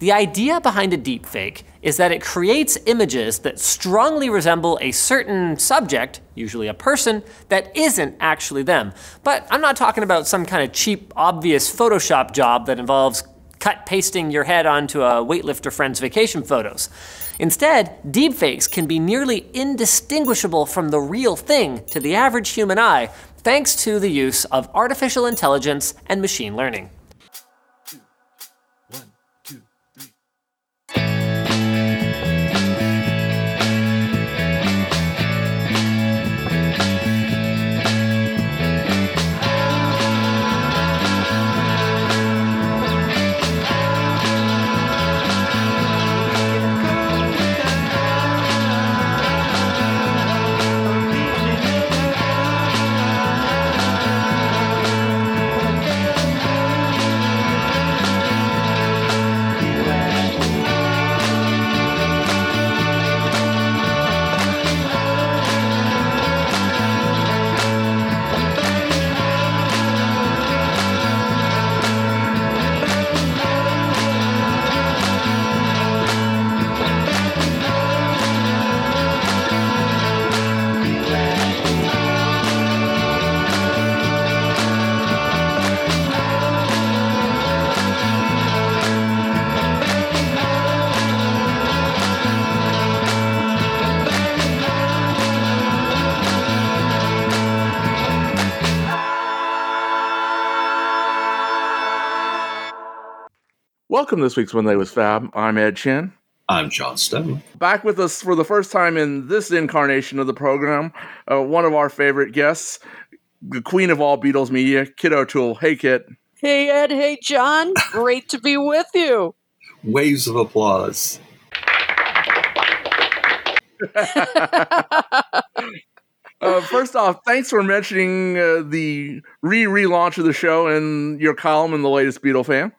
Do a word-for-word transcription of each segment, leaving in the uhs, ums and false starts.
The idea behind a deepfake is that it creates images that strongly resemble a certain subject, usually a person, that isn't actually them. But I'm not talking about some kind of cheap, obvious Photoshop job that involves cut-pasting your head onto a weightlifter friend's vacation photos. Instead, deepfakes can be nearly indistinguishable from the real thing to the average human eye, thanks to the use of artificial intelligence and machine learning. Welcome to this week's When They Was Fab. I'm Ed Chin. I'm John Stone. Back with us for the first time in this incarnation of the program, uh, one of our favorite guests, the queen of all Beatles media, Kit O'Toole. Hey, Kit. Hey, Ed. Hey, John. Great to be with you. Waves of applause. Uh, first off, thanks for mentioning uh, the re-relaunch of the show and your column in The Latest Beatle Fan.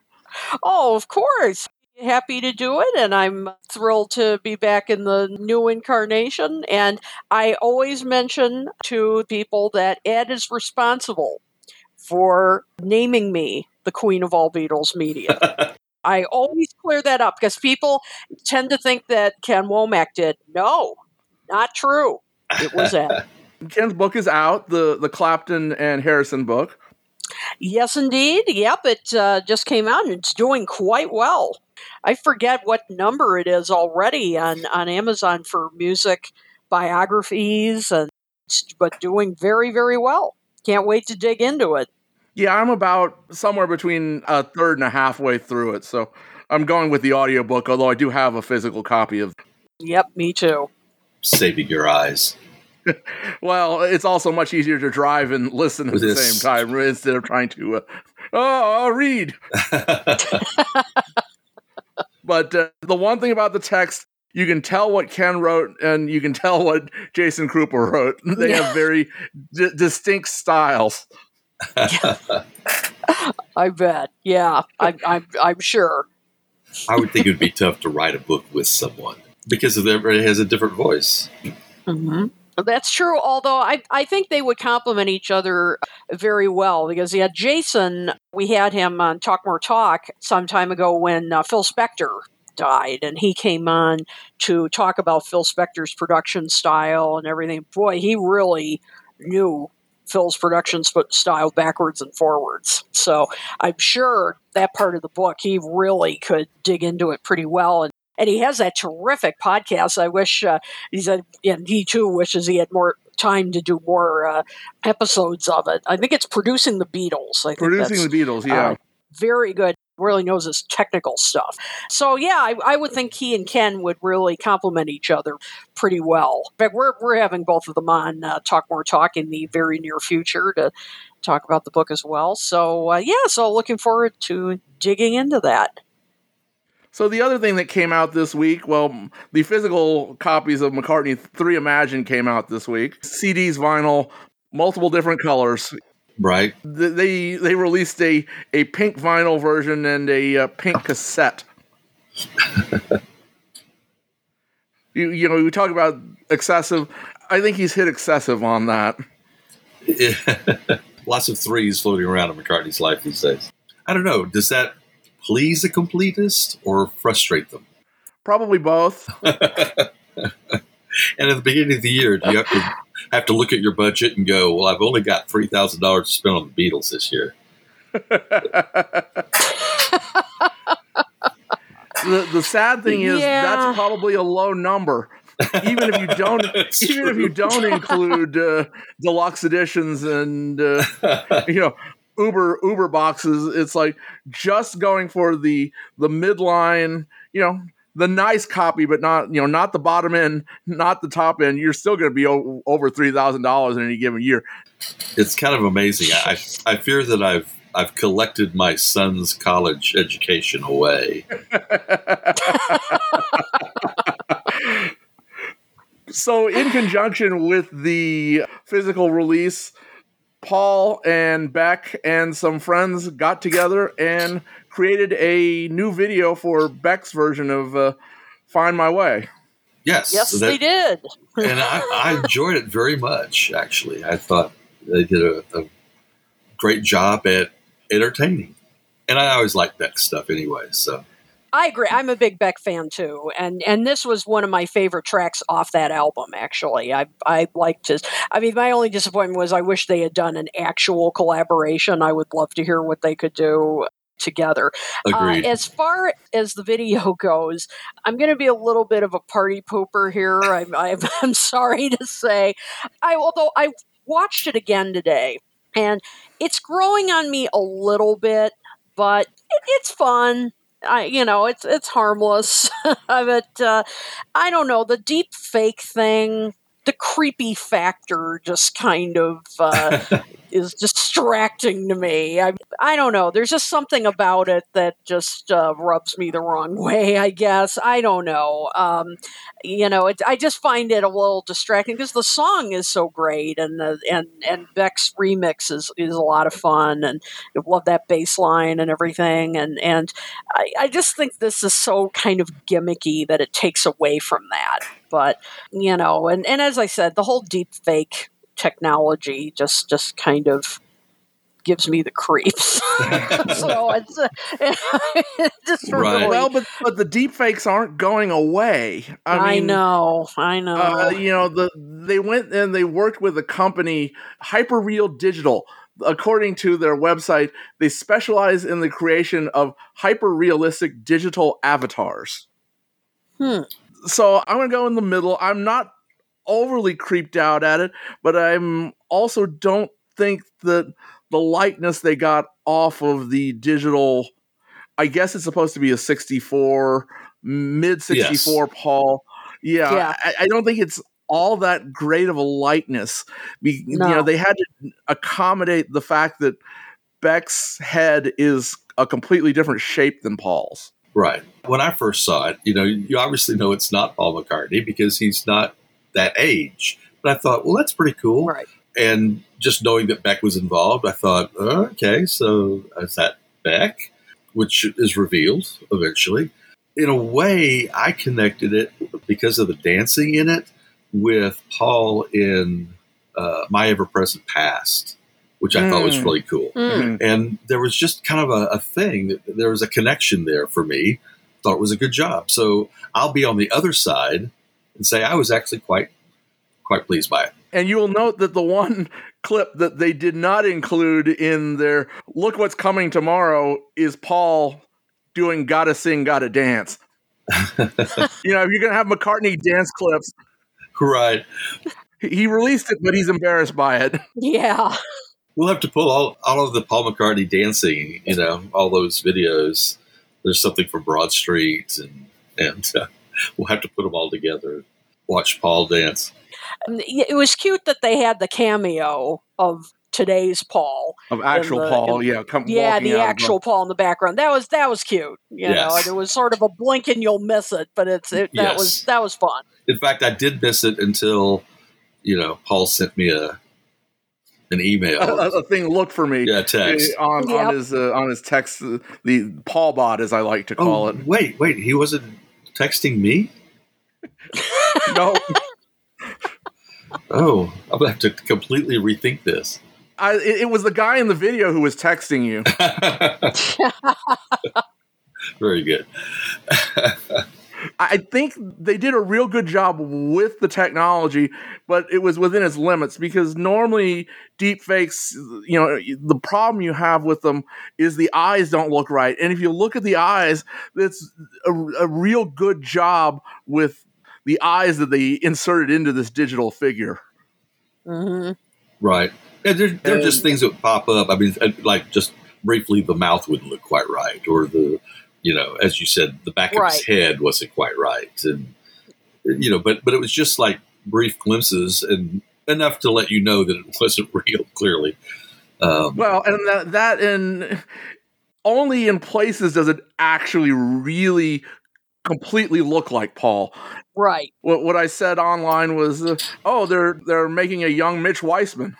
Oh, of course. Happy to do it, and I'm thrilled to be back in the new incarnation. And I always mention to people that Ed is responsible for naming me the queen of all Beatles media. I always clear that up because people tend to think that Ken Womack did. No, not true. It was Ed. Ken's book is out, the, the Clapton and Harrison book. Yes, indeed. Yep, it uh, just came out and it's doing quite well. I forget what number it is already on, on Amazon for music biographies, and but doing very, very well. Can't wait to dig into it. Yeah, I'm about somewhere between a third and a halfway through it, so I'm going with the audiobook, although I do have a physical copy of it. Yep, me too. Saving your eyes. Well, it's also much easier to drive and listen at the same time instead of trying to, uh, oh, I'll read. But uh, the one thing about the text, you can tell what Ken wrote and you can tell what Jason Kruper wrote. They have very d- distinct styles. I bet. Yeah, I, I'm, I'm sure. I would think it would be tough to write a book with someone because everybody has a different voice. Mm-hmm. That's true, although I, I think they would complement each other very well because, yeah, Jason, we had him on Talk More Talk some time ago when uh, Phil Spector died, and he came on to talk about Phil Spector's production style and everything. Boy, he really knew Phil's production sp- style backwards and forwards. So I'm sure that part of the book, he really could dig into it pretty well. And And he has that terrific podcast. I wish uh, he's a, and he too wishes he had more time to do more uh, episodes of it. I think it's Producing the Beatles. I think Producing the Beatles, yeah. Uh, very good. Really knows his technical stuff. So yeah, I, I would think he and Ken would really complement each other pretty well. But we're we're having both of them on uh, Talk More Talk in the very near future to talk about the book as well. So uh, yeah, so looking forward to digging into that. So the other thing that came out this week, well, the physical copies of McCartney three Imagine came out this week. C Ds, vinyl, multiple different colors. Right. They they released a, a pink vinyl version and a uh, pink cassette. you, you know, we talk about excessive. I think he's hit excessive on that. Yeah. Lots of threes floating around in McCartney's life these days. I don't know. Does that... please the completist or frustrate them? Probably both. And at the beginning of the year, do you have to have to look at your budget and go, well, I've only got three thousand dollars to spend on the Beatles this year? the, the sad thing is yeah. that's probably a low number. Even if you don't, even true. if you don't include uh, deluxe editions and uh, you know Uber Uber boxes, it's like just going for the the midline, you know, the nice copy, but not you know not the bottom end, not the top end. You're still going to be o- over three thousand dollars in any given year. It's kind of amazing. I I fear that I've I've collected my son's college education away. So in conjunction with the physical release, Paul and Beck and some friends got together and created a new video for Beck's version of uh, Find My Way. Yes. Yes, that, they did. And I, I enjoyed it very much, actually. I thought they did a, a great job at entertaining. And I always like Beck's stuff anyway, so. I agree. I'm a big Beck fan too, and and this was one of my favorite tracks off that album. Actually, I I liked his. I mean, my only disappointment was I wish they had done an actual collaboration. I would love to hear what they could do together. Agreed. Uh, as far as the video goes, I'm going to be a little bit of a party pooper here. I'm I'm, I'm sorry to say. I although I watched it again today, and it's growing on me a little bit, but it, it's fun. I, you know, it's it's harmless, but uh, I don't know, the deep fake thing, the creepy factor just kind of uh, is distracting to me. I, I don't know. There's just something about it that just uh, rubs me the wrong way, I guess. I don't know. Um, you know, it, I just find it a little distracting because the song is so great, and the, and, and Beck's remix is, is a lot of fun, and I love that bass line and everything. And, and I, I just think this is so kind of gimmicky that it takes away from that. But, you know, and, and as I said, the whole deep fake technology just, just kind of gives me the creeps. So it's uh, it just right. really... Well, but, but the deep fakes aren't going away. I, I mean, know, I know. Uh, you know, the they went and they worked with a company, Hyperreal Digital. According to their website, they specialize in the creation of hyper-realistic digital avatars. Hmm. So I'm going to go in the middle. I'm not overly creeped out at it, but I'm also don't think that the likeness they got off of the digital, I guess it's supposed to be a sixty-four, mid sixty-four, yes. Paul. Yeah, yeah. I, I don't think it's all that great of a likeness. Be, no. You know, they had to accommodate the fact that Beck's head is a completely different shape than Paul's. Right. When I first saw it, you know, you obviously know it's not Paul McCartney because he's not that age. But I thought, well, that's pretty cool. Right. And just knowing that Beck was involved, I thought, oh, okay, so is that Beck? Which is revealed eventually. In a way, I connected it because of the dancing in it with Paul in uh, My Ever-Present Past, which I mm. thought was really cool. Mm. And there was just kind of a, a thing. There was a connection there for me. Thought it was a good job. So I'll be on the other side and say I was actually quite quite pleased by it. And you will note that the one clip that they did not include in their Look What's Coming Tomorrow is Paul doing Gotta Sing, Gotta Dance. You know, if you're going to have McCartney dance clips. Right. He released it, but he's embarrassed by it. Yeah. We'll have to pull all, all of the Paul McCartney dancing, you know, all those videos. There's something from Broad Street, and and uh, we'll have to put them all together. Watch Paul dance. It was cute that they had the cameo of today's Paul, of actual the, Paul, in, yeah, come yeah, the actual the... Paul in the background. That was that was cute, you yes. know. And it was sort of a blink and you'll miss it, but it's it, that yes. was that was fun. In fact, I did miss it until you know Paul sent me a. An email, a, a thing. Look for me. Yeah, text on, yep. on his uh, on his text. Uh, the Paul bot, as I like to call oh, it. Wait, wait. He wasn't texting me. No. Oh, I'm gonna have to completely rethink this. I, it, it was the guy in the video who was texting you. Very good. I think they did a real good job with the technology, but it was within its limits, because normally deepfakes, you know, the problem you have with them is the eyes don't look right. And if you look at the eyes, it's a, a real good job with the eyes that they inserted into this digital figure. Mm-hmm. Right. Yeah, they're, they're and, just things that pop up. I mean, like just briefly, the mouth wouldn't look quite right, or the, you know, as you said, the back right. of his head wasn't quite right. And, you know, but, but it was just like brief glimpses and enough to let you know that it wasn't real, clearly. Um, well, and that, that in only in places does it actually really completely look like Paul. Right. What, what I said online was, uh, oh, they're, they're making a young Mitch Weissman.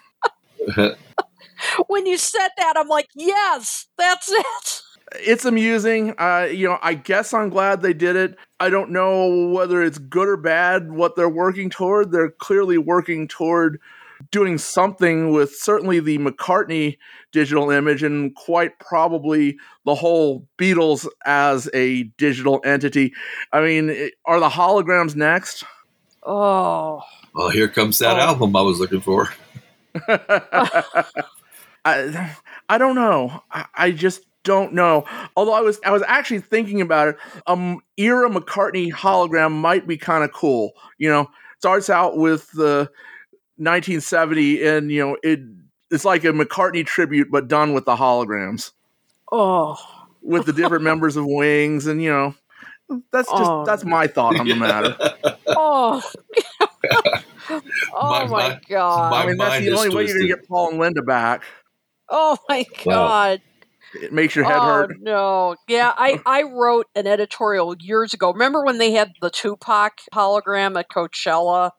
When you said that, I'm like, yes, that's it. It's amusing. Uh, you know, I guess I'm glad they did it. I don't know whether it's good or bad what they're working toward. They're clearly working toward doing something with certainly the McCartney digital image, and quite probably the whole Beatles as a digital entity. I mean, are the holograms next? Oh. Well, here comes that oh. album I was looking for. I, I don't know. I, I just... Don't know. Although I was, I was actually thinking about it. Um, era McCartney hologram might be kind of cool. You know, starts out with the uh, nineteen seventy, and you know, it it's like a McCartney tribute, but done with the holograms. Oh, with the different members of Wings, and you know, that's just oh, that's my thought on the matter. Oh, oh my, my god! My I mean, that's the only twisted. way you're gonna get Paul and Linda back. Oh my god. Wow. It makes your head oh, hurt. Oh, no. Yeah, I, I wrote an editorial years ago. Remember when they had the Tupac hologram at Coachella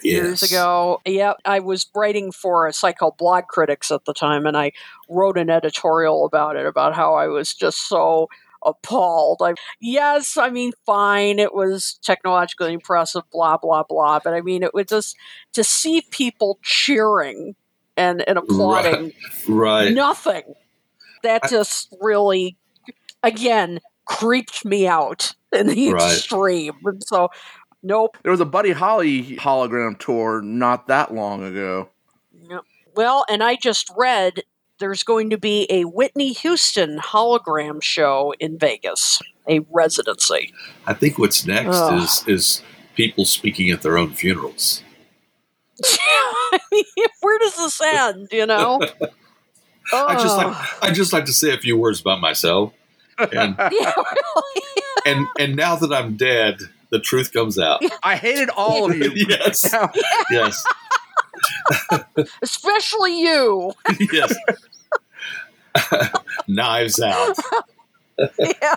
yes. years ago? Yeah, I was writing for a site called Blog Critics at the time, and I wrote an editorial about it, about how I was just so appalled. I, yes, I mean, fine, it was technologically impressive, blah, blah, blah. But I mean, it was just to see people cheering and, and applauding right. Right. nothing. That just really, again, creeped me out in the right. extreme. So, nope. There was a Buddy Holly hologram tour not that long ago. Yep. Well, and I just read there's going to be a Whitney Houston hologram show in Vegas, a residency. I think what's next Ugh. is is people speaking at their own funerals. I mean, where does this end, you know? Oh. I just like I just like to say a few words about myself, and, yeah, really? and and now that I'm dead, the truth comes out. I hated all of you. yes, yeah. yes, especially you. yes, Knives Out. yeah.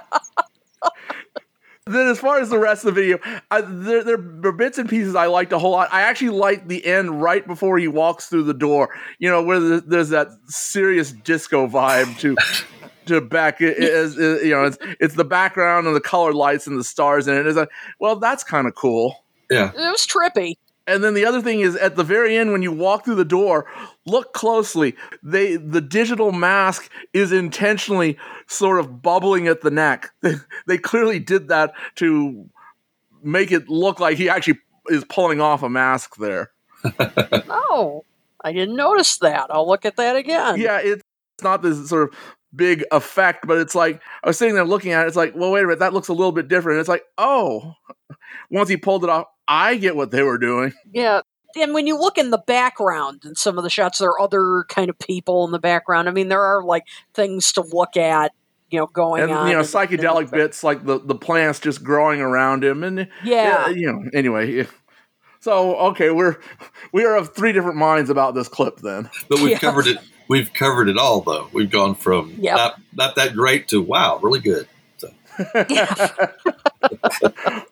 Then, as far as the rest of the video, I, there, there are bits and pieces I liked a whole lot. I actually liked the end right before he walks through the door, you know, where the, there's that serious disco vibe to to Beck. It, it, it, you know, it's, it's the background and the colored lights and the stars in it. It's like, well, that's kind of cool. Yeah. It was trippy. And then the other thing is, at the very end, when you walk through the door, look closely. They the digital mask is intentionally sort of bubbling at the neck. They clearly did that to make it look like he actually is pulling off a mask there. Oh, I didn't notice that. I'll look at that again. Yeah, it's not this sort of big effect, but it's like, I was sitting there looking at it, it's like, well, wait a minute, that looks a little bit different. And it's like, oh, once he pulled it off, I get what they were doing. Yeah. And when you look in the background in some of the shots, there are other kind of people in the background. I mean, there are like things to look at, you know, going and, on. You know, and, psychedelic and bits like the, the plants just growing around him. And yeah, yeah you know, anyway. Yeah. So, okay, we're, we are of three different minds about this clip then. But we've yeah. covered it. We've covered it all though. We've gone from yep. not, not that great to, wow, really good. So.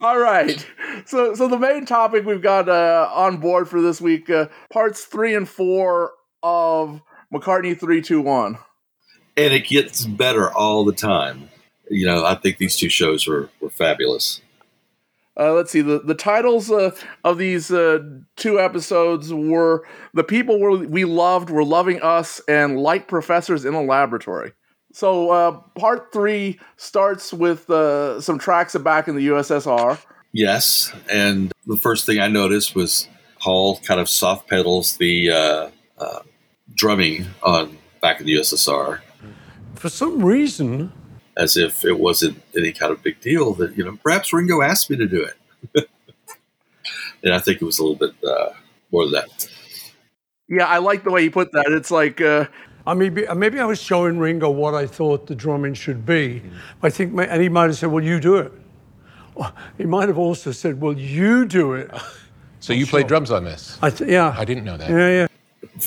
All right. So, so the main topic we've got uh, on board for this week, uh, parts three and four of McCartney three two one. And it gets better all the time. You know, I think these two shows were, were fabulous. Uh, let's see. The, the titles uh, of these uh, two episodes were The People We Loved Were Loving Us and Like Professors in a Laboratory. So uh, part three starts with uh, some tracks of Back in the U S S R. Yes, and the first thing I noticed was Paul kind of soft pedals the uh, uh, drumming on Back in the U S S R. For some reason. As if it wasn't any kind of big deal that, you know, perhaps Ringo asked me to do it. And I think it was a little bit uh, more than that. Yeah, I like the way you put that. It's like... Uh, I mean, maybe I was showing Ringo what I thought the drumming should be. Mm-hmm. I think, my, and he might have said, well, you do it. Or he might have also said, well, you do it. So you played sure. drums on this? I th- yeah. I didn't know that. Yeah, yeah.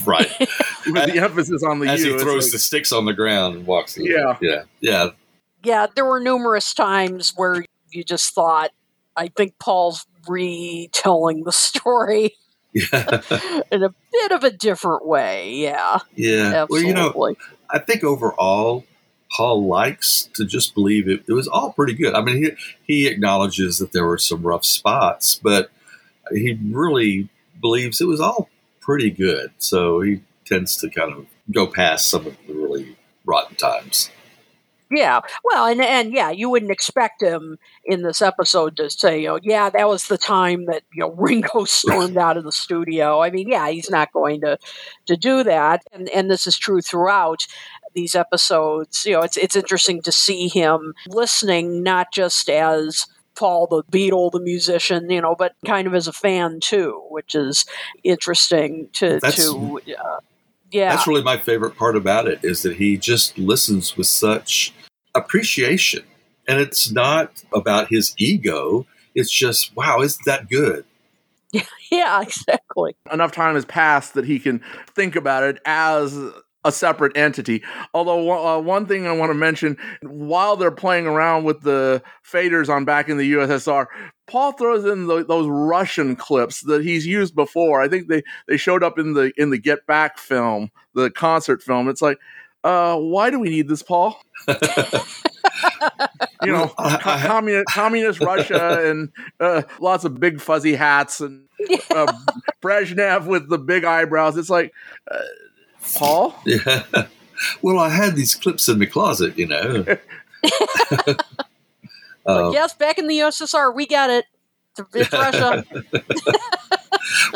Right. With the emphasis on the As you, he throws like, the sticks on the ground and walks in. Yeah. Yeah. Yeah. Yeah, there were numerous times where you just thought, I think Paul's retelling the story yeah. in a bit of a different way. Yeah. Yeah. Absolutely. Well, you know, I think overall, Paul likes to just believe it. It was all pretty good. I mean, he, he acknowledges that there were some rough spots, but he really believes it was all pretty good. So he tends to kind of go past some of the really rotten times. Yeah, well, and, and yeah, you wouldn't expect him in this episode to say, oh, yeah, that was the time that, you know, Ringo stormed out of the studio. I mean, yeah, he's not going to, to do that. And and this is true throughout these episodes. You know, it's it's interesting to see him listening, not just as Paul the Beatle, the musician, you know, but kind of as a fan, too, which is interesting to... That's- to uh, Yeah. That's really my favorite part about it, is that he just listens with such appreciation. And it's not about his ego. It's just, wow, isn't that good? Yeah, exactly. Enough time has passed that he can think about it as a separate entity. Although uh, one thing I want to mention, while they're playing around with the faders on Back in the U S S R, Paul throws in the, those Russian clips that he's used before. I think they, they showed up in the in the Get Back film, the concert film. It's like, uh, why do we need this, Paul? You know, communist, communist Russia and uh, lots of big fuzzy hats and uh, Brezhnev with the big eyebrows. It's like... Uh, Paul? Yeah. Well, I had these clips in the closet, you know. um, like, yes, back in the U S S R, we got it. It's Russia.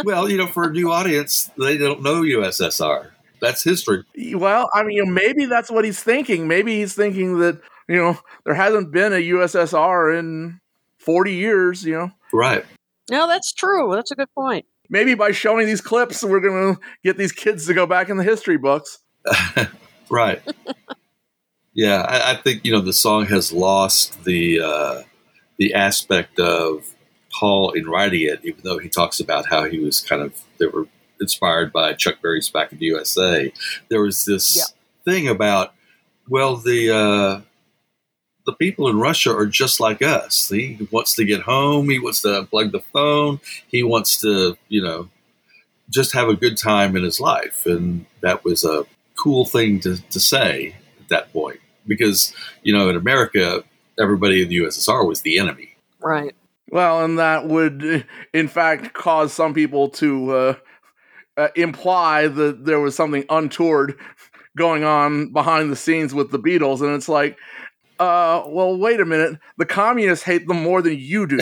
Well, you know, for a new audience, they don't know U S S R. That's history. Well, I mean, you know, maybe that's what he's thinking. Maybe he's thinking that, you know, there hasn't been a U S S R in forty years, you know. Right. No, that's true. That's a good point. Maybe by showing these clips, we're going to get these kids to go back in the history books. Right. Yeah, I, I think, you know, the song has lost the uh, the aspect of Paul in writing it, even though he talks about how he was kind of, they were inspired by Chuck Berry's Back in the U S A. There was this yeah. thing about, well, the uh, the people in Russia are just like us. He wants to get home. He wants to unplug the phone. He wants to, you know, just have a good time in his life. And that was a cool thing to, to say at that point, because, you know, in America, everybody in the U S S R was the enemy. Right. Well, and that would, in fact, cause some people to uh, uh, imply that there was something untoward going on behind the scenes with the Beatles. And it's like, Uh, well, wait a minute. The communists hate them more than you do.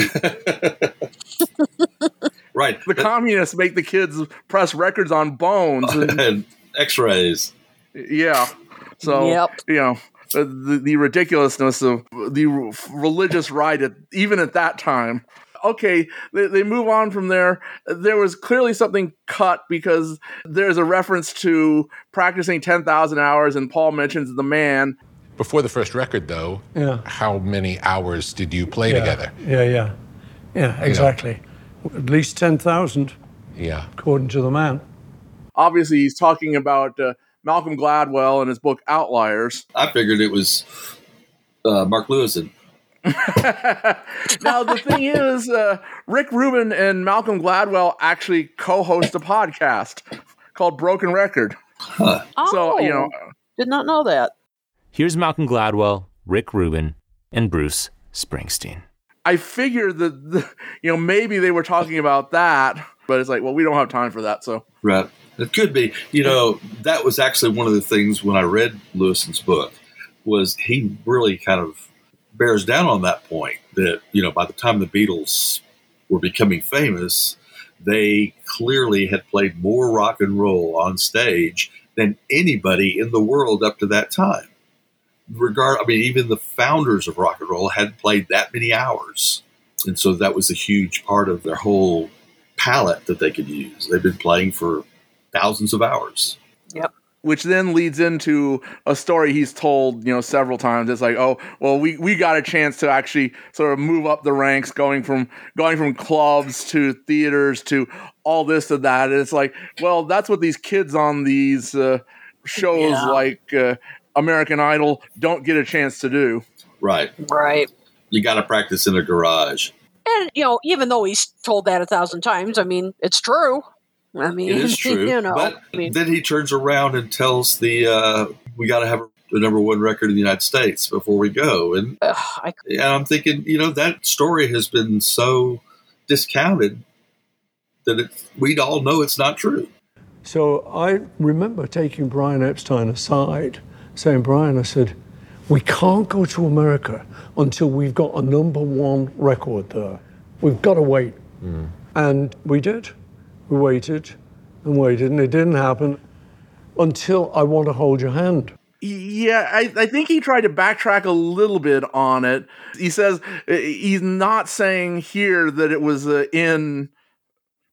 Right. The communists make the kids press records on bones. And, and x-rays. Yeah. So, yep. you know, the, the ridiculousness of the religious right, at, even at that time. Okay, they, they move on from there. There was clearly something cut because there's a reference to practicing ten thousand hours, and Paul mentions the man. Before the first record, though, yeah. how many hours did you play yeah. together? Yeah, yeah. Yeah, exactly. Yeah. At least ten thousand, yeah. according to the man. Obviously, he's talking about uh, Malcolm Gladwell and his book Outliers. I figured it was uh, Mark Lewisohn. Now, the thing is, uh, Rick Rubin and Malcolm Gladwell actually co-host a podcast called Broken Record. Huh. Oh, so, you know, did not know that. Here's Malcolm Gladwell, Rick Rubin, and Bruce Springsteen. I figured that, the, you know, maybe they were talking about that, but it's like, well, we don't have time for that, so. Right. It could be. You know, that was actually one of the things when I read Lewisohn's book was he really kind of bears down on that point that, you know, by the time the Beatles were becoming famous, they clearly had played more rock and roll on stage than anybody in the world up to that time. Regard, I mean, even the founders of rock and roll hadn't played that many hours. And so that was a huge part of their whole palette that they could use. They've been playing for thousands of hours. Yep. Which then leads into a story he's told, you know, several times. It's like, oh, well, we, we got a chance to actually sort of move up the ranks, going from going from clubs to theaters to all this to that. And it's like, well, that's what these kids on these uh, shows yeah. like uh, American Idol don't get a chance to do. Right. Right. You got to practice in a garage. And, you know, even though he's told that a thousand times, I mean, it's true. I mean, it is true, you know, but I mean, then he turns around and tells the, uh, we got to have a number one record in the United States before we go. And, uh, I, and I'm thinking, you know, that story has been so discounted that it, we'd all know it's not true. So I remember taking Brian Epstein aside, saying, Brian, I said, we can't go to America until we've got a number one record there. We've got to wait. Mm. And we did. We waited and waited, and it didn't happen until I Want to Hold Your Hand. Yeah, I, I think he tried to backtrack a little bit on it. He says he's not saying here that it was uh, in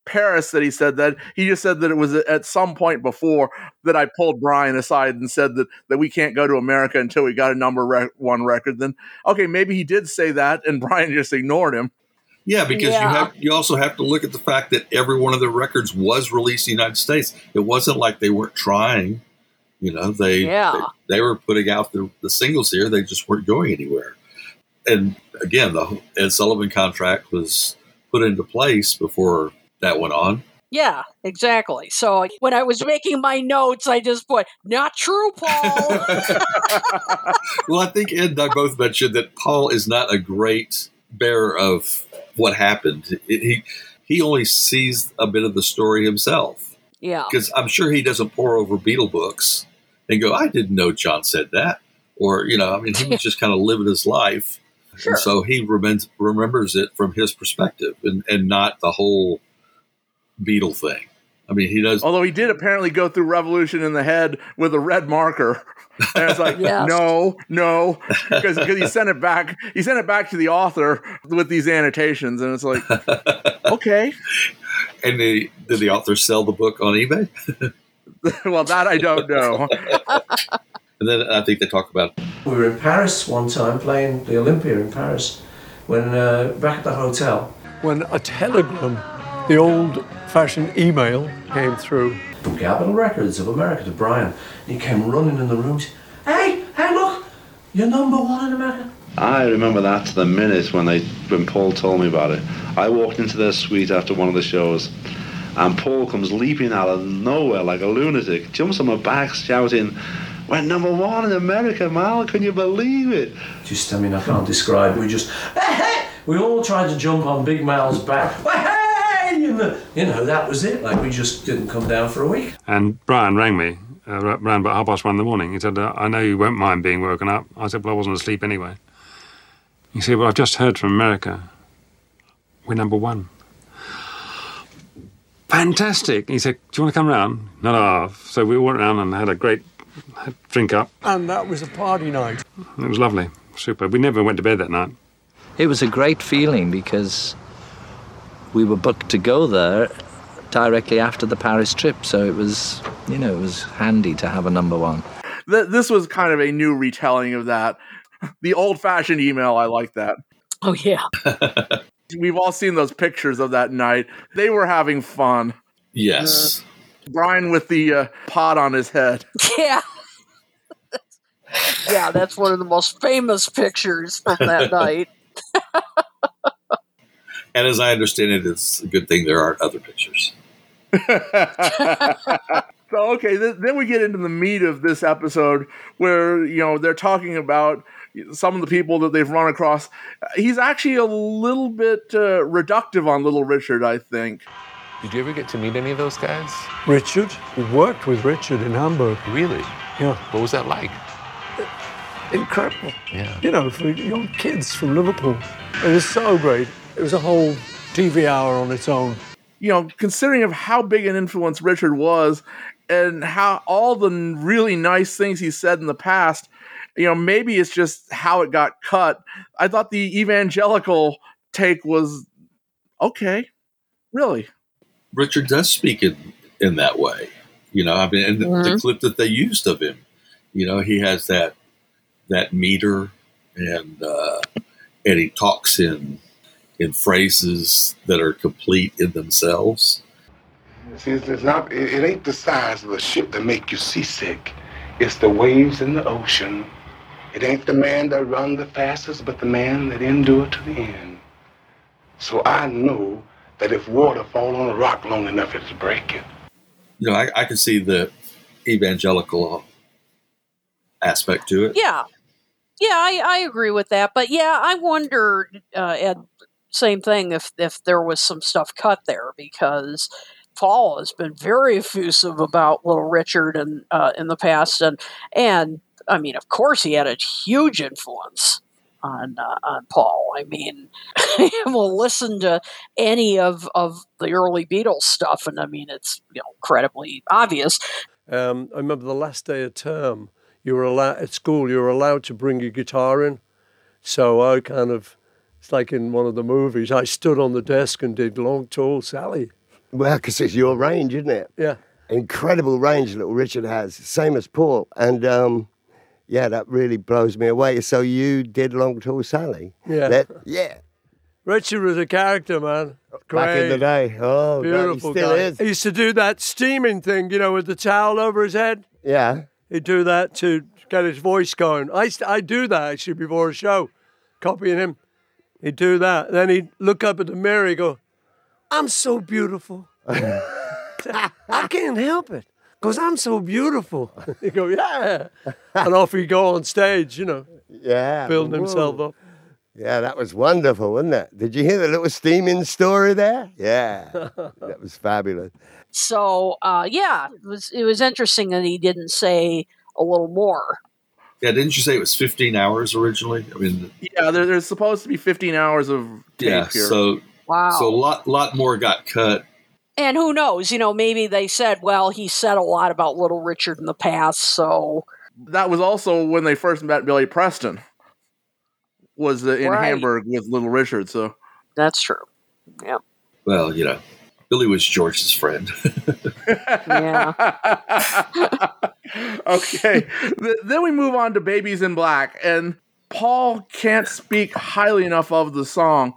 Paris that he said that. He just said that it was at some point before that I pulled Brian aside and said that, that we can't go to America until we got a number re- one record. Then, okay, maybe he did say that, and Brian just ignored him. Yeah, because yeah. you have you also have to look at the fact that every one of their records was released in the United States. It wasn't like they weren't trying. You know, they yeah. they, they were putting out the, the singles here. They just weren't going anywhere. And again, the Ed Sullivan contract was put into place before that went on. Yeah, exactly. So when I was making my notes, I just put, not true, Paul. Well, I think Ed and I both mentioned that Paul is not a great bearer of what happened. It, he he only sees a bit of the story himself. Yeah. Because I'm sure he doesn't pore over Beatle books and go, I didn't know John said that. Or, you know, I mean, he was just kind of living his life. Sure. And so he remem- remembers it from his perspective and, and not the whole Beatle thing. I mean, he does. Although he did apparently go through Revolution in the Head with a red marker. And it's like, yes. no, no, because he sent it back. He sent it back to the author with these annotations. And it's like, okay. And the, did the author sell the book on eBay? Well, that I don't know. And then I think they talk about. We were in Paris one time playing the Olympia in Paris when uh, back at the hotel. When a telegram, the old fashioned email came through. From Capitol Records of America to Brian. He came running in the room. Hey, hey, look, you're number one in America. I remember that to the minute when they when Paul told me about it. I walked into their suite after one of the shows, and Paul comes leaping out of nowhere like a lunatic, jumps on my back, shouting, "We're number one in America, Mal! Can you believe it?" Just, I mean, I can't describe. We just, hey, hey! We all tried to jump on Big Mal's back. Hey! You know, that was it. Like, we just didn't come down for a week. And Brian rang me uh, around about half past one in the morning. He said, uh, I know you won't mind being woken up. I said, well, I wasn't asleep anyway. He said, well, I've just heard from America. We're number one. Fantastic. He said, do you want to come round? No, no. So we went round and had a great drink up. And that was a party night. It was lovely. Super. We never went to bed that night. It was a great feeling because we were booked to go there directly after the Paris trip, so it was, you know, it was handy to have a number one. This was kind of a new retelling of that. The old-fashioned email, I like that. Oh, yeah. We've all seen those pictures of that night. They were having fun. Yes. Uh, Brian with the uh, pot on his head. Yeah. Yeah, that's one of the most famous pictures from that night. And as I understand it, it's a good thing there aren't other pictures. So, okay, th- then we get into the meat of this episode where, you know, they're talking about some of the people that they've run across. He's actually a little bit uh, reductive on Little Richard, I think. Did you ever get to meet any of those guys? Richard? We worked with Richard in Hamburg. Really? Yeah. What was that like? incredible. Yeah. You know, for young kids from Liverpool. It was so great. It was a whole T V hour on its own. You know, considering of how big an influence Richard was and how all the really nice things he said in the past, you know, maybe it's just how it got cut. I thought the evangelical take was okay, really. Richard does speak in, in that way. You know, I mean, and the, mm-hmm. the clip that they used of him, you know, he has that that meter, and uh, and he talks in in phrases that are complete in themselves. See, it's, it's not, it, it ain't the size of the ship that make you seasick. It's the waves in the ocean. It ain't the man that run the fastest, but the man that endure to the end. So I know that if water fall on a rock long enough, it'll break it. You know, I, I can see the evangelical aspect to it. Yeah. Yeah, I, I agree with that. But yeah, I wondered, uh, Ed, same thing, if, if there was some stuff cut there, because Paul has been very effusive about Little Richard and uh, in the past, and and I mean, of course, he had a huge influence on uh, on Paul. I mean, we'll listen to any of, of the early Beatles stuff, and I mean, it's you know incredibly obvious. Um, I remember the last day of term, you were allowed at school, you were allowed to bring your guitar in, so I kind of it's like in one of the movies, I stood on the desk and did Long Tall Sally. Well, because it's your range, isn't it? Yeah. Incredible range Little Richard has, same as Paul. And, um, yeah, that really blows me away. So you did Long Tall Sally? Yeah. That, yeah. Richard was a character, man. Great. Back in the day. Oh, beautiful God, he still guy. Is. He used to do that steaming thing, you know, with the towel over his head. Yeah. He'd do that to get his voice going. I st- I do that, actually, before a show, copying him. He'd do that. Then he'd look up at the mirror and go, I'm so beautiful. I can't help it because I'm so beautiful. You go, yeah. And off he'd go on stage, you know. Yeah. Building himself up. Yeah, that was wonderful, wasn't it? Did you hear the little steaming story there? Yeah. That was fabulous. So, uh, yeah, it was, it was interesting that he didn't say a little more. Yeah, didn't you say it was fifteen hours originally? I mean, yeah, there, there's supposed to be fifteen hours of tape yeah, here. So... Wow. So a lot, lot more got cut. And who knows, you know, maybe they said, well, he said a lot about Little Richard in the past, so. That was also when they first met Billy Preston, was in right. Hamburg with Little Richard, so. That's true, yeah. Well, you know, Billy was George's friend. Yeah. Okay, then we move on to Babies in Black, and Paul can't speak highly enough of the song.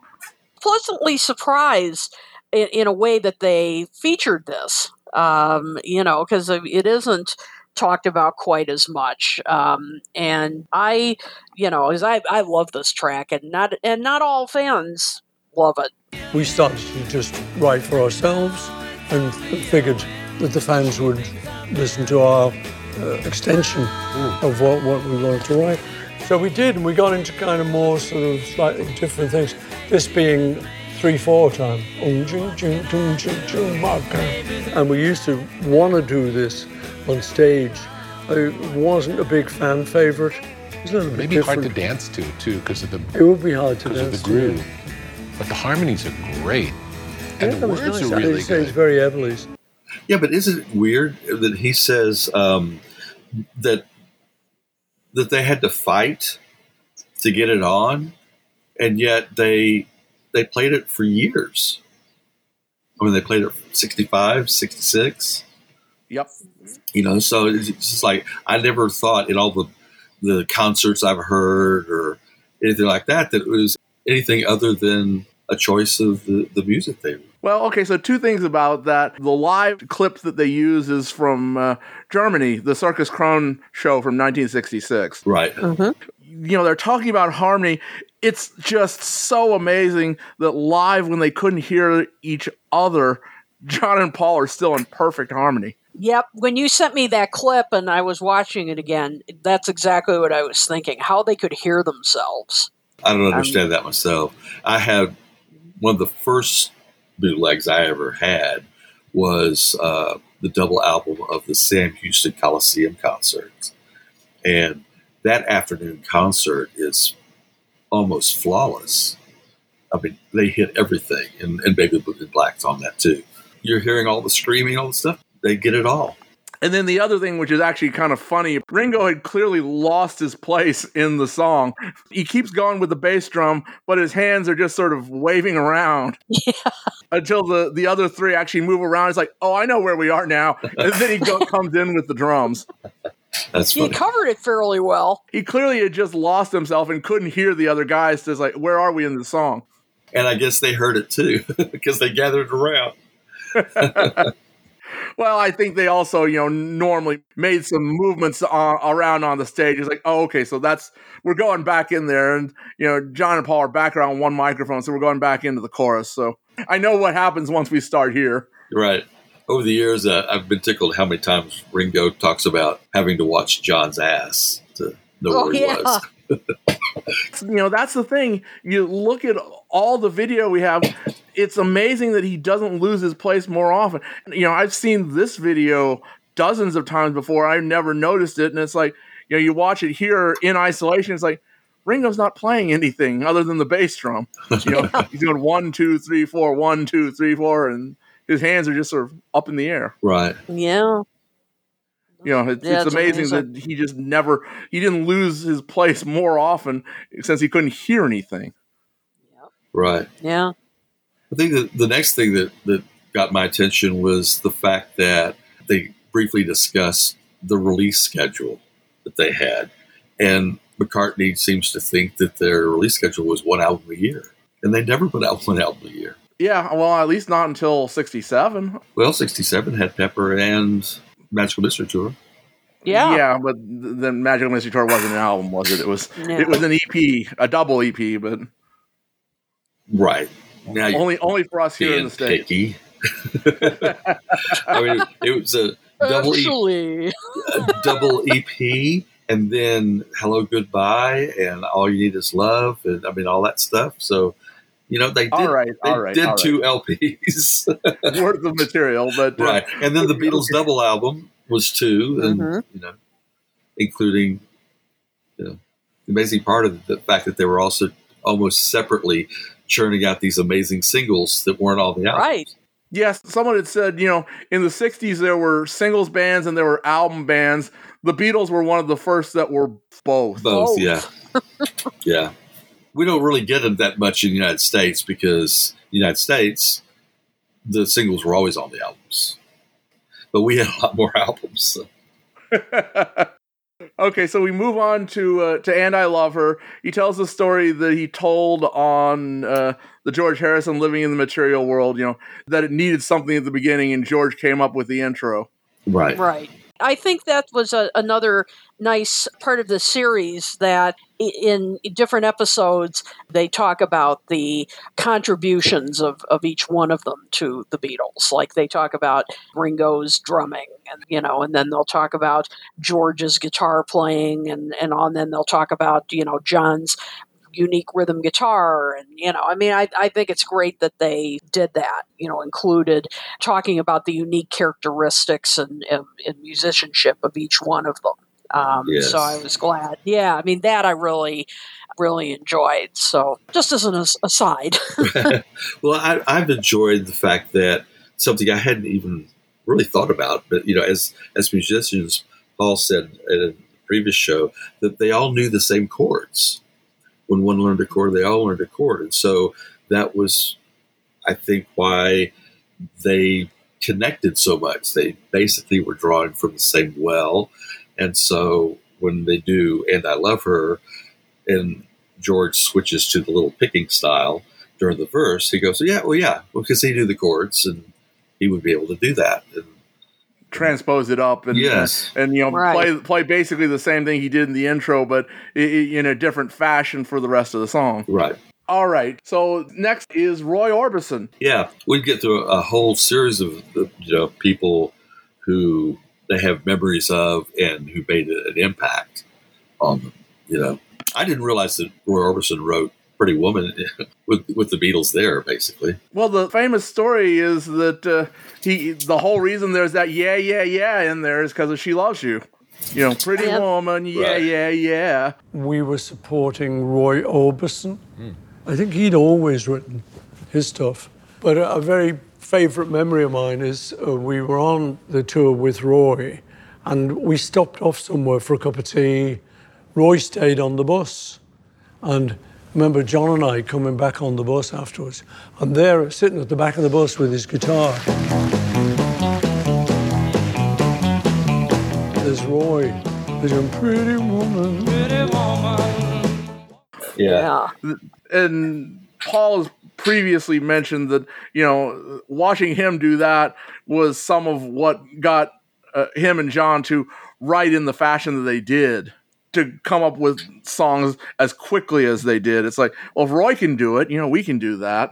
Pleasantly surprised in, in a way that they featured this, um, you know, because it isn't talked about quite as much. Um, and I, you know, as I, I love this track, and not and not all fans love it. We started to just write for ourselves, and figured that the fans would listen to our uh, extension of what, what we wanted to write. So we did, and we got into kind of more sort of slightly different things. This being three four time. And we used to want to do this on stage. It wasn't a big fan favourite. It was a little bit maybe different. Hard to dance to, too, because of the... It would be hard to dance to. Because of the groove. To. But the harmonies are great. And yeah, the words nice. Are really good. It's very Everly's. Yeah, but isn't it weird that he says um, that... that they had to fight to get it on, and yet they they played it for years. I mean, they played it sixty-five, sixty-six. Yep. You know, so it's just like, I never thought in all the, the concerts I've heard or anything like that, that it was anything other than a choice of the, the music they were. Well, okay, so two things about that. The live clip that they use is from uh, Germany, the Circus Krone show from nineteen sixty-six. Right. Mm-hmm. You know, they're talking about harmony. It's just so amazing that live, when they couldn't hear each other, John and Paul are still in perfect harmony. Yep. When you sent me that clip and I was watching it again, that's exactly what I was thinking, how they could hear themselves. I don't understand um, that myself. I had one of the first... bootlegs I ever had was uh, the double album of the Sam Houston Coliseum concerts, and that afternoon concert is almost flawless. I mean, they hit everything, and, and Babies in Black's on that too. You're hearing all the screaming, all the stuff. They get it all. And then the other thing, which is actually kind of funny, Ringo had clearly lost his place in the song. He keeps going with the bass drum, but his hands are just sort of waving around yeah. until the, the other three actually move around. It's like, oh, I know where we are now. And then he go, comes in with the drums. That's funny. He covered it fairly well. He clearly had just lost himself and couldn't hear the other guys. So it's like, where are we in the song? And I guess they heard it too, because they gathered around. Well, I think they also, you know, normally made some movements on, around on the stage. It's like, oh, okay, so that's, we're going back in there. And, you know, John and Paul are back around one microphone, so we're going back into the chorus. So I know what happens once we start here. Right. Over the years, uh, I've been tickled how many times Ringo talks about having to watch John's ass to know oh, where he yeah. was. You know, that's the thing. You look at all the video we have, it's amazing that he doesn't lose his place more often. You know, I've seen this video dozens of times before. I've never noticed it. And it's like, you know, you watch it here in isolation. It's like, Ringo's not playing anything other than the bass drum. You know, yeah. He's doing one, two, three, four, one, two, three, four. And his hands are just sort of up in the air. Right. Yeah. You know, it's, yeah, it's amazing, amazing that he just never, he didn't lose his place more often since he couldn't hear anything. Yep. Right. Yeah. I think that the next thing that, that got my attention was the fact that they briefly discussed the release schedule that they had. And McCartney seems to think that their release schedule was one album a year. And they never put out one album a year. Yeah, well, at least not until sixty-seven. Well, sixty-seven had Pepper and Magical Mystery Tour. Yeah. Yeah, but the Magical Mystery Tour wasn't an album, was it? It was no. It was an E P, a double E P, but right. Now only only for us here in the States. I mean, it was a double E P, a double E P and then Hello Goodbye and All You Need Is Love and I mean all that stuff. So you know, they did, all right, they all right, did all right. two L Ps. Worth of material. But, uh, right. And then the Beatles double album was two, and mm-hmm. you know, including you know, the amazing part of the fact that they were also almost separately churning out these amazing singles that weren't all the albums. Right. Yes, someone had said, you know, in the sixties there were singles bands and there were album bands. The Beatles were one of the first that were both. Both, both. yeah. yeah. We don't really get it that much in the United States because in the United States, the singles were always on the albums. But we had a lot more albums. So. Okay, so we move on to uh, to And I Love Her. He tells the story that he told on uh, the George Harrison Living in the Material World, you know, that it needed something at the beginning and George came up with the intro. Right. Right. I think that was a, another nice part of the series that in different episodes, they talk about the contributions of, of each one of them to the Beatles. Like they talk about Ringo's drumming and, you know, and then they'll talk about George's guitar playing and, and on then they'll talk about, you know, John's unique rhythm guitar. And, you know, I mean, I, I think it's great that they did that, you know, included talking about the unique characteristics and, and, and musicianship of each one of them. Um, yes. So I was glad. Yeah. I mean, that I really, really enjoyed. So just as an aside. Well, I, I've enjoyed the fact that something I hadn't even really thought about, but, you know, as, as musicians, Paul said at a previous show that they all knew the same chords. When one learned a chord, they all learned a chord. And so that was, I think, why they connected so much. They basically were drawing from the same well. And so when they do And I Love Her, and George switches to the little picking style during the verse, he goes, yeah, well, yeah, because well, he knew the chords and he would be able to do that. And transpose it up and, yes. and, and you know, right. play, play basically the same thing he did in the intro, but in a different fashion for the rest of the song. Right. All right. So next is Roy Orbison. Yeah. We get through a whole series of, you know, people who they have memories of and who made an impact on them. You know, I didn't realize that Roy Orbison wrote Pretty Woman with with the Beatles there, basically. Well, the famous story is that uh, he the whole reason there's that yeah, yeah, yeah in there is because of She Loves You. You know, Pretty yep. Woman, yeah, right. yeah, yeah. We were supporting Roy Orbison. Mm. I think he'd always written his stuff. But a very favourite memory of mine is uh, we were on the tour with Roy and we stopped off somewhere for a cup of tea. Roy stayed on the bus. And I remember John and I coming back on the bus afterwards. And there, sitting at the back of the bus with his guitar. Roy, Pretty Woman. Pretty Woman. Yeah. yeah. And Paul has previously mentioned that, you know, watching him do that was some of what got uh, him and John to write in the fashion that they did, to come up with songs as quickly as they did. It's like, well, if Roy can do it, you know, we can do that.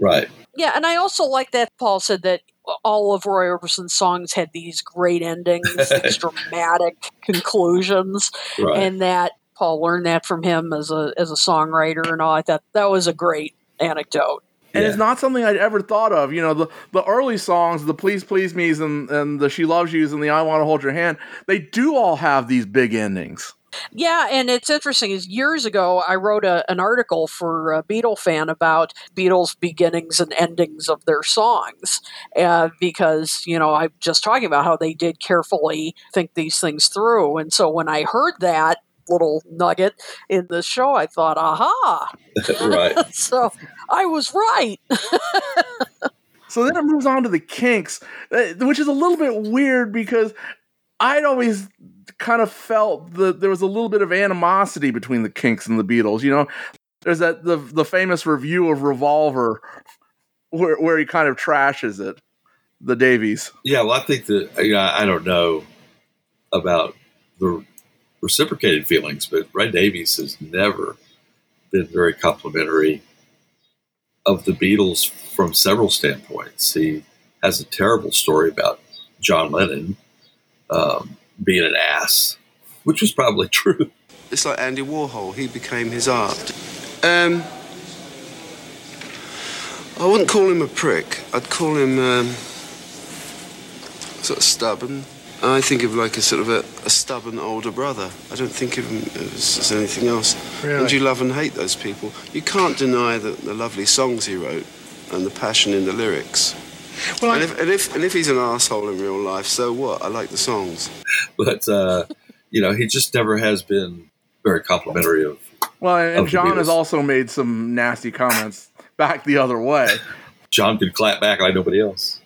Right. Yeah, and I also like that Paul said that all of Roy Orbison's songs had these great endings, these dramatic conclusions, right. and that Paul learned that from him as a as a songwriter and all. I thought that was a great anecdote. And yeah. it's not something I'd ever thought of. You know, the, the early songs, the Please Please Me's and, and the She Loves You's and the I Want to Hold Your Hand, they do all have these big endings. Yeah, and it's interesting. Is years ago, I wrote a, an article for a Beatle fan about Beatles' beginnings and endings of their songs, uh, because, you know, I'm just talking about how they did carefully think these things through. And so when I heard that little nugget in the show, I thought, aha! Right. So I was right! So then it moves on to the Kinks, which is a little bit weird because I'd always kind of felt that there was a little bit of animosity between the Kinks and the Beatles. You know, there's that the the famous review of Revolver where where he kind of trashes it, the Davies. Yeah, well, I think that, you know, I don't know about the reciprocated feelings, but Ray Davies has never been very complimentary of the Beatles from several standpoints. He has a terrible story about John Lennon, um, being an ass, which was probably true. It's like Andy Warhol, he became his art. Um, I wouldn't call him a prick. I'd call him um, sort of stubborn. I think of like a sort of a, a stubborn older brother. I don't think of him as, as anything else. Really? And you love and hate those people. You can't deny the, the lovely songs he wrote and the passion in the lyrics. Well, and, if, and if and if he's an asshole in real life, so what? I like the songs, but uh, you know, he just never has been very complimentary of. Well, and of John has also made some nasty comments back the other way. John could clap back like nobody else.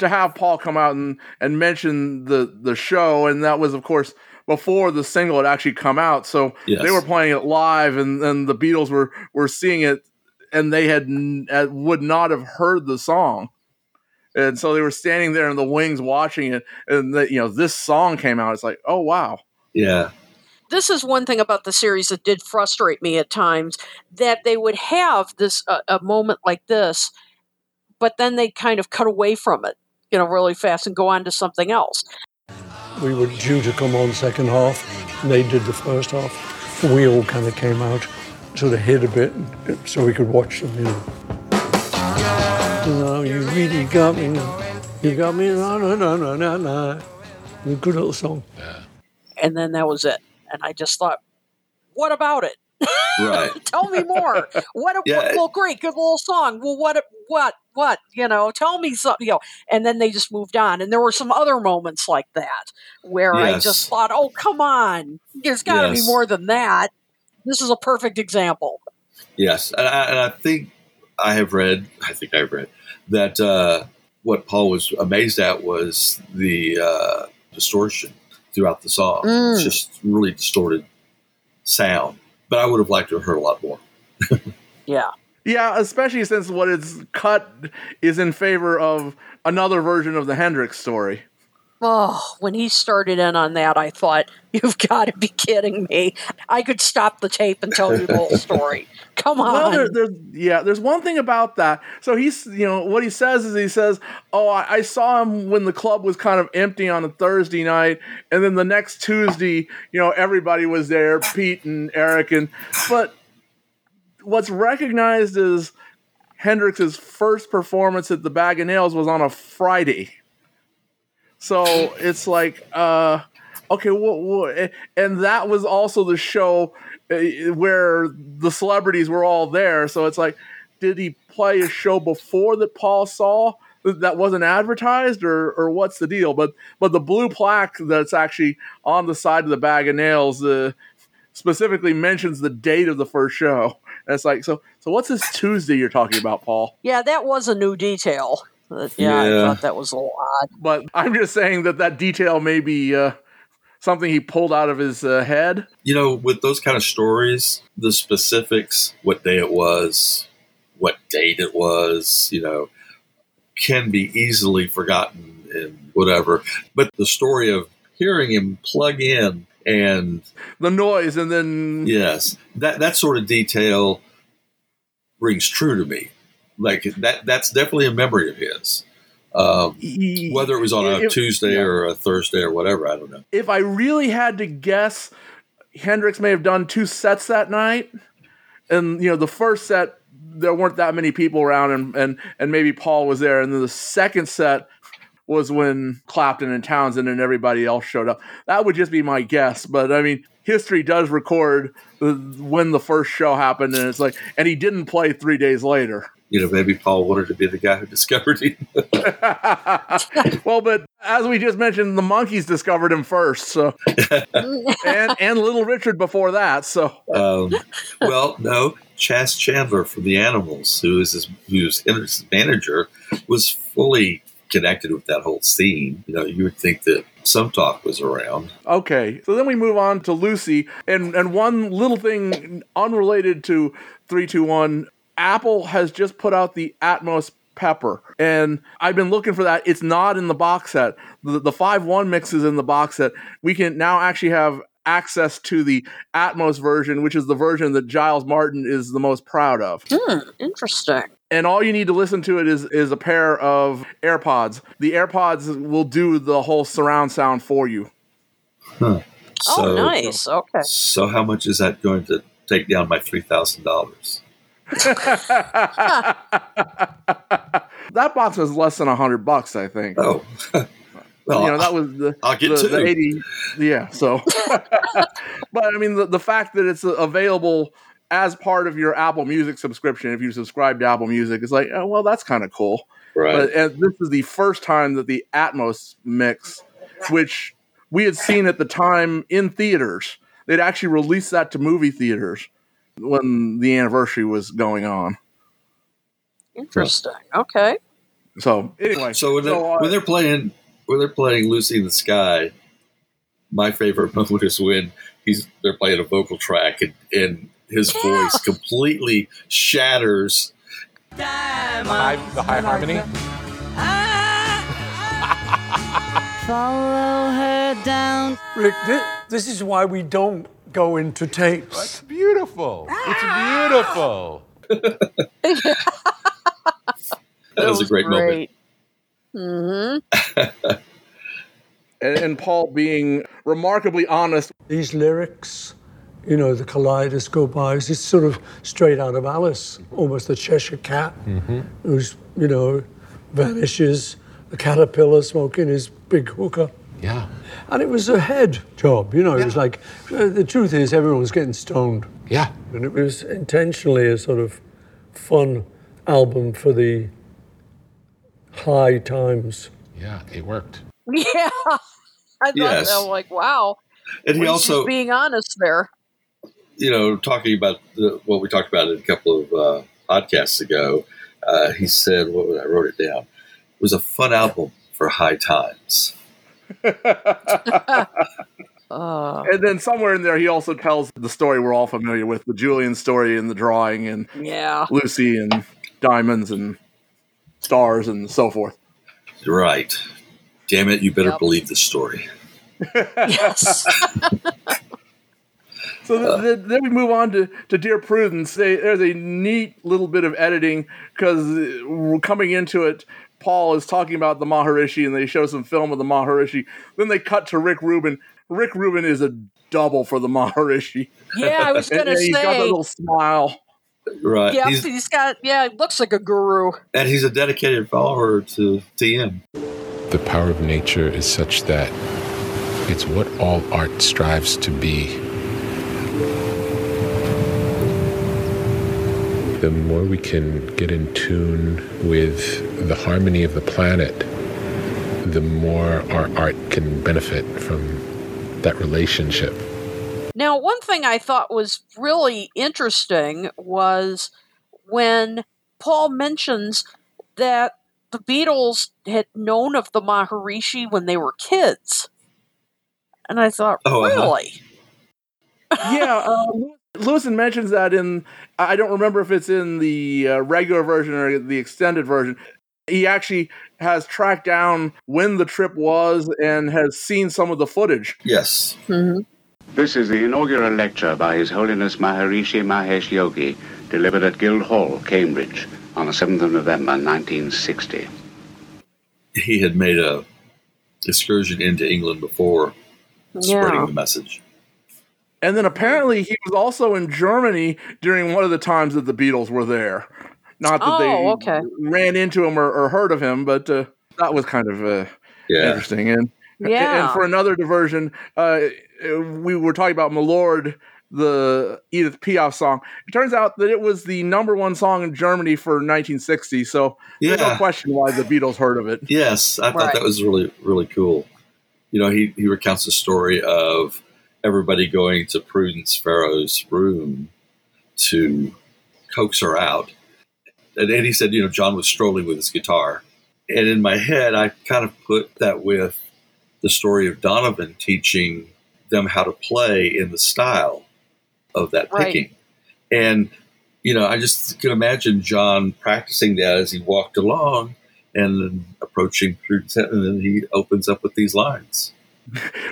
To have Paul come out and, and mention the the show, and that was of course before the single had actually come out, so yes. they were playing it live, and, and the Beatles were, were seeing it, and they had would not have heard the song. And so they were standing there in the wings watching it, and the, you know, this song came out. It's like, oh wow, yeah. This is one thing about the series that did frustrate me at times, that they would have this uh, a moment like this, but then they kind of cut away from it, you know, really fast and go on to something else. We were due to come on second half, and they did the first half. We all kind of came out, sort of hid a bit, so we could watch them, you know. No, you really got me. You got me. No, no, no, no, no, no. A good little song. Yeah. And then that was it. And I just thought, what about it? Right. Tell me more. What? A, yeah. Well, great, good little song. Well, what? What? What? You know, tell me something. You know. And then they just moved on. And there were some other moments like that where yes. I just thought, oh, come on, there's got to yes. be more than that. This is a perfect example. Yes, and I, and I think. I have read, I think I've read, that uh, what Paul was amazed at was the uh, distortion throughout the song. Mm. It's just really distorted sound. But I would have liked to have heard a lot more. Yeah. Yeah, especially since what is cut is in favor of another version of the Hendrix story. Oh, when he started in on that, I thought, you've got to be kidding me. I could stop the tape and tell you the whole story. Come on. Well, there, there's, yeah, there's one thing about that. So he's, you know, what he says is he says, oh, I, I saw him when the club was kind of empty on a Thursday night. And then the next Tuesday, you know, everybody was there, Pete and Eric. And but what's recognized is Hendrix's first performance at the Bag of Nails was on a Friday. So it's like, uh, Okay, well, well, and that was also the show where the celebrities were all there. So it's like, did he play a show before that Paul saw that wasn't advertised, or or what's the deal? But but the blue plaque that's actually on the side of the Bag of Nails uh, specifically mentions the date of the first show. And it's like, so so what's this Tuesday you're talking about, Paul? Yeah, that was a new detail. Yeah, yeah, I thought that was a little odd. But I'm just saying that that detail may be uh, something he pulled out of his uh, head. You know, with those kind of stories, the specifics, what day it was, what date it was, you know, can be easily forgotten and whatever. But the story of hearing him plug in and the noise and then... Yes, that, that sort of detail rings true to me. Like that, that's definitely a memory of his. Um, whether it was on a if, Tuesday yeah. or a Thursday or whatever, I don't know. If I really had to guess, Hendrix may have done two sets that night. And, you know, the first set, there weren't that many people around, and, and, and maybe Paul was there. And then the second set was when Clapton and Townsend and everybody else showed up. That would just be my guess. But, I mean, history does record when the first show happened. And it's like, and he didn't play three days later. You know, maybe Paul wanted to be the guy who discovered him. Well, but as we just mentioned, the Monkees discovered him first, so and and Little Richard before that. So, um, well, no, Chas Chandler from The Animals, who is his, who's his manager, was fully connected with that whole scene. You know, you would think that some talk was around. Okay, so then we move on to Lucy, and and one little thing unrelated to three two one. Apple has just put out the Atmos Pepper, and I've been looking for that. It's not in the box set. The, the five one mix is in the box set. We can now actually have access to the Atmos version, which is the version that Giles Martin is the most proud of. Hmm, interesting. And all you need to listen to it is is a pair of AirPods. The AirPods will do the whole surround sound for you. Huh. So, oh, nice. Okay. So how much is that going to take down my three thousand dollars? That box was less than a hundred bucks, I think. Oh, well, you know, that was the, I'll get the, to. the eighty. Yeah, so, but I mean, the, the fact that it's available as part of your Apple Music subscription, if you subscribe to Apple Music, it's like, oh, well, that's kind of cool, right? But, and this is the first time that the Atmos mix, which we had seen at the time in theaters, they'd actually released that to movie theaters when the anniversary was going on. Interesting. Okay. So anyway, so when, so they're, uh, when they're playing, when they're playing Lucy in the Sky, my favorite moment is when he's they're playing a vocal track and, and his yeah. voice completely shatters. High, the high harmony. Follow her down. Rick, this, this is why we don't go into tapes. That's beautiful. Ah! It's beautiful. That, that was, was a great, great moment. Mm-hmm. and, and Paul being remarkably honest. These lyrics, you know, the kaleidoscope eyes, it's sort of straight out of Alice, almost the Cheshire Cat, mm-hmm. who's, you know, vanishes, the caterpillar smoking his big hookah. Yeah. And it was a head job, you know, yeah. It was like, uh, the truth is everyone was getting stoned. Yeah. And it was intentionally a sort of fun album for the high times. Yeah, it worked. Yeah. I thought yes. that, like, wow. And he also, just being honest there. You know, talking about the, what we talked about in a couple of uh, podcasts ago, uh, he said, what was I wrote it down, it was a fun album for high times. uh, and then somewhere in there he also tells the story we're all familiar with, the Julian story and the drawing and yeah. Lucy and diamonds and stars and so forth. Right. Damn it, you better yep. believe the story. Yes. So th- th- then we move on to, to Dear Prudence. They, there's a neat little bit of editing because we're coming into it, Paul is talking about the Maharishi, and they show some film of the Maharishi. Then they cut to Rick Rubin. Rick Rubin is a double for the Maharishi. Yeah, I was going to say. He's got that little smile. Right. Yeah, he's, he's got, yeah, he looks like a guru. And he's a dedicated follower to T M. The power of nature is such that It's what all art strives to be. The more we can get in tune with the harmony of the planet, the more our art can benefit from that relationship. Now, one thing I thought was really interesting was when Paul mentions that the Beatles had known of the Maharishi when they were kids. And I thought, oh, really? Uh-huh. yeah, um, Lewison mentions that in, I don't remember if it's in the uh, regular version or the extended version. He actually has tracked down when the trip was and has seen some of the footage. Yes. Mm-hmm. This is the inaugural lecture by His Holiness Maharishi Mahesh Yogi, delivered at Guildhall, Cambridge, on the seventh of November, nineteen sixty. He had made a excursion into England before yeah. spreading the message. And then apparently he was also in Germany during one of the times that the Beatles were there. Not that oh, they okay. ran into him or, or heard of him, but uh, that was kind of uh, yeah. interesting. And, yeah. and for another diversion, uh, we were talking about My Lord, the Edith Piaf song. It turns out that it was the number one song in Germany for nineteen sixty, so yeah. there's no question why the Beatles heard of it. Yes, I right. thought that was really, really cool. You know, he, he recounts the story of everybody going to Prudence Farrow's room to coax her out. And Eddie said, you know, John was strolling with his guitar. And in my head, I kind of put that with the story of Donovan teaching them how to play in the style of that right. picking. And, you know, I just could imagine John practicing that as he walked along and approaching Prudence. And then he opens up with these lines.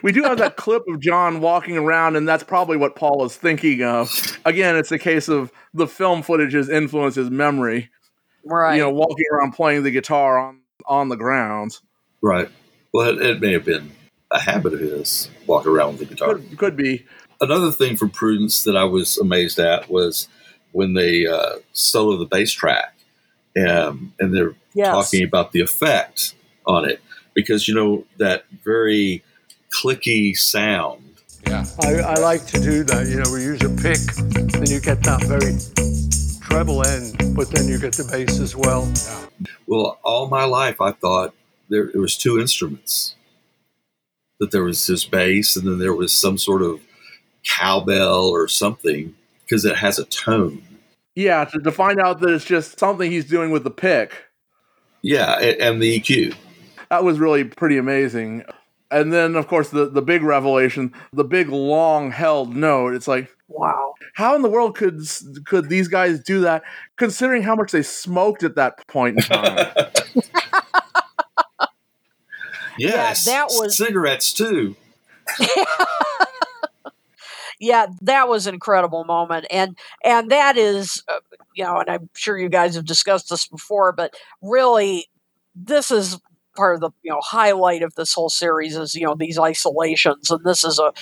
We do have that clip of John walking around, and that's probably what Paul is thinking of. Again, it's a case of the film footage's influence his memory. Right. You know, walking around playing the guitar on, on the ground. Right. Well, it, it may have been a habit of his, walk around with the guitar. Could, could be. Another thing from Prudence that I was amazed at was when they uh, solo the bass track, um, and they're yes. talking about the effect on it. Because, you know, that very clicky sound. Yeah, I, I like to do that. You know, we use a pick, and you get that very treble end, but then you get the bass as well. Yeah. Well, all my life I thought there, there was two instruments. That there was this bass, and then there was some sort of cowbell or something, because it has a tone. Yeah, to, to find out that it's just something he's doing with the pick. Yeah, and, and the E Q. That was really pretty amazing. And then, of course, the, the big revelation, the big, long-held note. It's like, wow. How in the world could could these guys do that, considering how much they smoked at that point in time? Yes, yeah, that was... cigarettes, too. Yeah, that was an incredible moment. And and that is, uh, you know, and I'm sure you guys have discussed this before, but really, this is part of the, you know, highlight of this whole series is, you know, these isolations. And this is a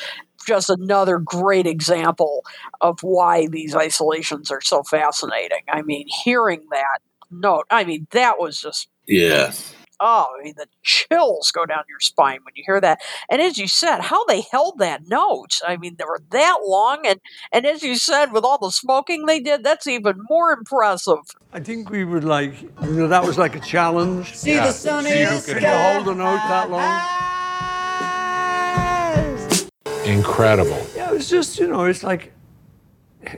just another great example of why these isolations are so fascinating. I mean, hearing that note, I mean, that was just... Yeah. Oh, I mean, the chills go down your spine when you hear that. And as you said, how they held that note. I mean, they were that long. And, and as you said, with all the smoking they did, that's even more impressive. I think we would like, you know, that was like a challenge. See yeah. the sun in the sky. Can you hold a note that long? Incredible. Yeah, it was just, you know, it's like,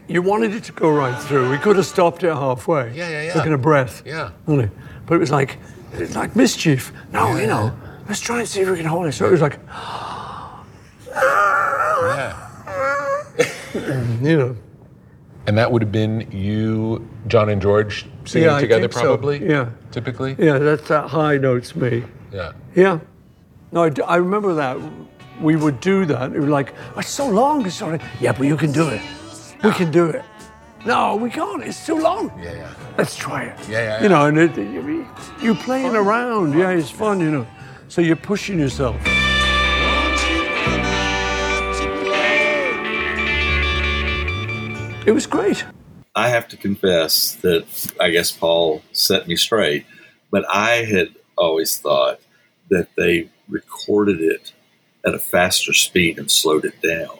you wanted it to go right through. We could have stopped it halfway. Yeah, yeah, yeah. Taking a breath. Yeah. But it was like... It's like mischief. No, yeah. you know, let's try and see if we can hold it. So it was like, yeah. you know. And that would have been you, John and George, singing yeah, together probably? So. Yeah. Typically? Yeah, that's that high notes me. Yeah. Yeah. No, I, I remember that. We would do that. It was like, oh, it's so long. It's so long. Yeah, but you can do it. We can do it. No, we can't. It's too long. Yeah, yeah. Let's try it. Yeah, yeah. yeah. You know, and it, you, you're playing fun. around. Fun. Yeah, it's fun, you know. So you're pushing yourself. It was great. I have to confess that I guess Paul set me straight, but I had always thought that they recorded it at a faster speed and slowed it down.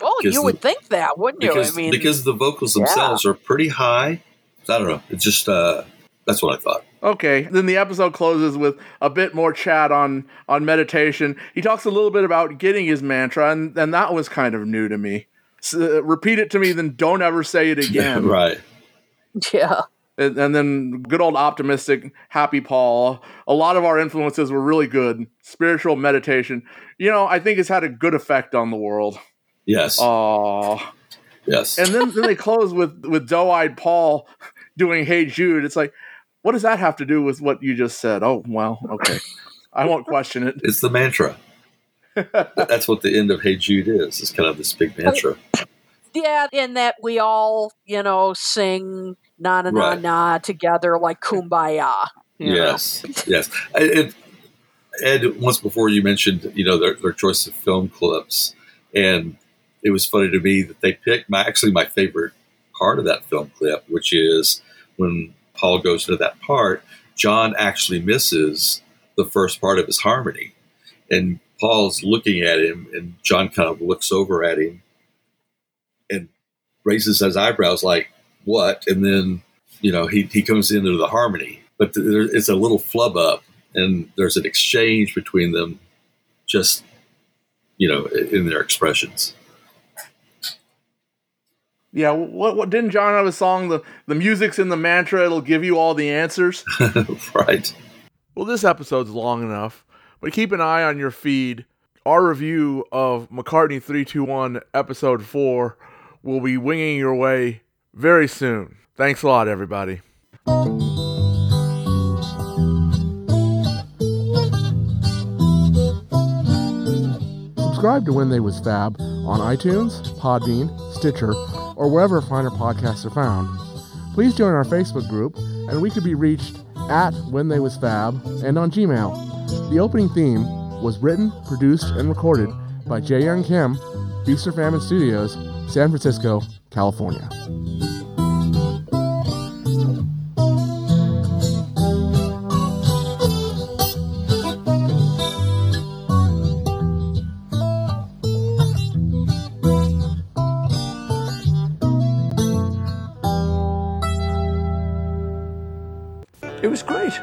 Well, because you would the, think that, wouldn't you? Because, I mean, because the vocals themselves yeah. are pretty high. I don't know. It's just, uh, that's what I thought. Okay. Then the episode closes with a bit more chat on, on meditation. He talks a little bit about getting his mantra, and, and that was kind of new to me. So, uh, repeat it to me, then don't ever say it again. Right. Yeah. And, and then good old optimistic, happy Paul. A lot of our influences were really good. Spiritual meditation, you know, I think it's had a good effect on the world. Yes. Oh, yes. And then, then they close with, with doe-eyed Paul doing Hey Jude. It's like, what does that have to do with what you just said? Oh, well, okay. I won't question it. It's the mantra. That's what the end of Hey Jude is. It's kind of this big mantra. Yeah, in that we all, you know, sing na-na-na-na right. na, together like Kumbaya. Yes, yes. And, Ed, once before you mentioned, you know, their, their choice of film clips. And it was funny to me that they picked my actually my favorite part of that film clip, which is when Paul goes into that part, John actually misses the first part of his harmony. And Paul's looking at him, and John kind of looks over at him and raises his eyebrows like, what? And then, you know, he, he comes into the harmony. But there, it's a little flub up, and there's an exchange between them just, you know, in their expressions. Yeah, what, what didn't John have a song, the, the music's in the mantra, it'll give you all the answers? Right. Well, this episode's long enough, but keep an eye on your feed. Our review of McCartney three two one episode four will be winging your way very soon. Thanks a lot, everybody. Subscribe to When They Was Fab on iTunes, Podbean, Stitcher, or wherever finer podcasts are found. Please join our Facebook group, and we could be reached at When They Was Fab and on Gmail. The opening theme was written, produced, and recorded by Jae Young Kim, Feast or Famine Studios, San Francisco, California.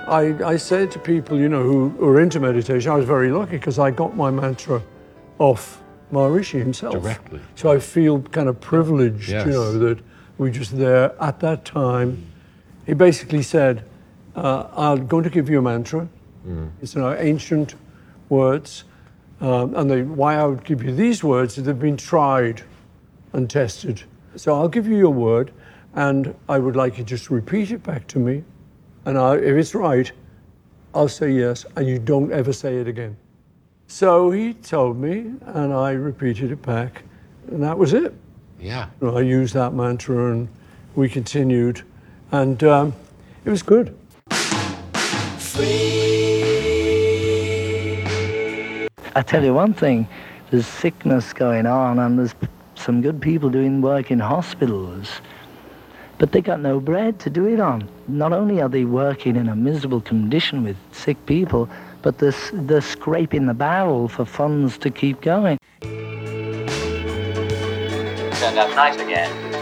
I, I say to people, you know, who, who are into meditation, I was very lucky because I got my mantra off Maharishi himself. Directly. So I feel kind of privileged, yes. you know, that we just there at that time. He basically said, uh, I'm going to give you a mantra. Mm. It's in our ancient words. Um, and they, why I would give you these words is they've been tried and tested. So I'll give you your word, and I would like you just to repeat it back to me. And I, if it's right, I'll say yes, and you don't ever say it again. So he told me, and I repeated it back, and that was it. Yeah. And I used that mantra, and we continued, and um, it was good. I tell you one thing, there's sickness going on, and there's some good people doing work in hospitals. But they got no bread to do it on. Not only are they working in a miserable condition with sick people, but they're, they're scraping the barrel for funds to keep going. Turned up nice again.